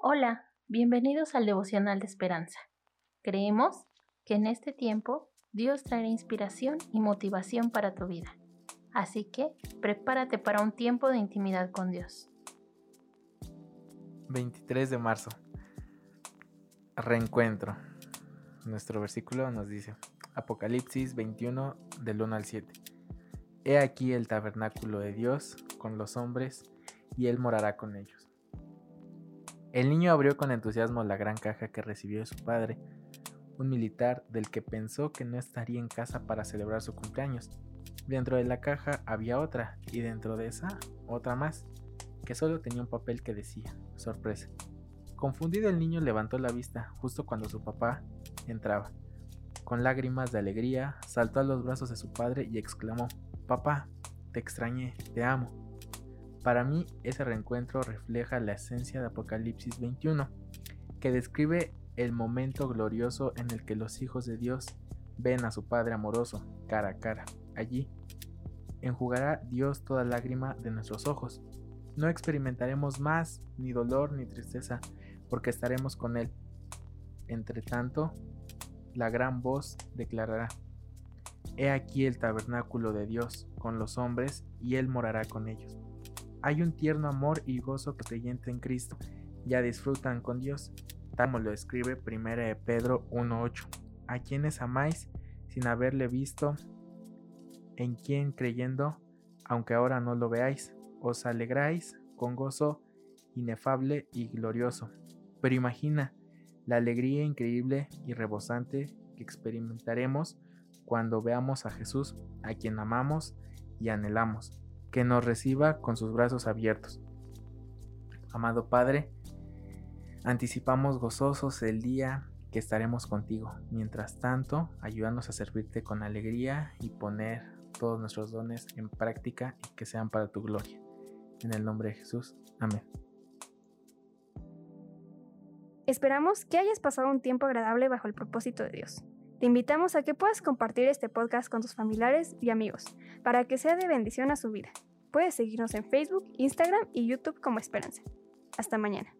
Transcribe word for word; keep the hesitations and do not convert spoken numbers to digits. Hola, bienvenidos al Devocional de Esperanza. Creemos que en este tiempo Dios traerá inspiración y motivación para tu vida. Así que prepárate para un tiempo de intimidad con Dios. veintitrés de marzo. Reencuentro. Nuestro versículo nos dice, Apocalipsis veintiuno, del uno al siete. He aquí el tabernáculo de Dios con los hombres, y Él morará con ellos. El niño abrió con entusiasmo la gran caja que recibió de su padre, un militar del que pensó que no estaría en casa para celebrar su cumpleaños. Dentro de la caja había otra, y dentro de esa, otra más, que solo tenía un papel que decía, sorpresa. Confundido, el niño levantó la vista justo cuando su papá entraba. Con lágrimas de alegría, saltó a los brazos de su padre y exclamó, «Papá, te extrañé, te amo». Para mí, ese reencuentro refleja la esencia de Apocalipsis veintiuno, que describe el momento glorioso en el que los hijos de Dios ven a su Padre amoroso, cara a cara. Allí, enjugará Dios toda lágrima de nuestros ojos. No experimentaremos más ni dolor ni tristeza, porque estaremos con Él. Entre tanto, la gran voz declarará, «He aquí el tabernáculo de Dios con los hombres, y Él morará con ellos». Hay un tierno amor y gozo que los creyentes en Cristo ya disfrutan con Dios, tal como lo escribe primera de Pedro uno ocho. A quienes amáis sin haberle visto, en quien creyendo, aunque ahora no lo veáis, os alegráis con gozo inefable y glorioso. Pero imagina la alegría increíble y rebosante que experimentaremos cuando veamos a Jesús, a quien amamos y anhelamos, que nos reciba con sus brazos abiertos. Amado Padre, anticipamos gozosos el día que estaremos contigo. Mientras tanto, ayúdanos a servirte con alegría y poner todos nuestros dones en práctica y que sean para tu gloria. En el nombre de Jesús. Amén. Esperamos que hayas pasado un tiempo agradable bajo el propósito de Dios. Te invitamos a que puedas compartir este podcast con tus familiares y amigos, para que sea de bendición a su vida. Puedes seguirnos en Facebook, Instagram y YouTube como Esperanza. Hasta mañana.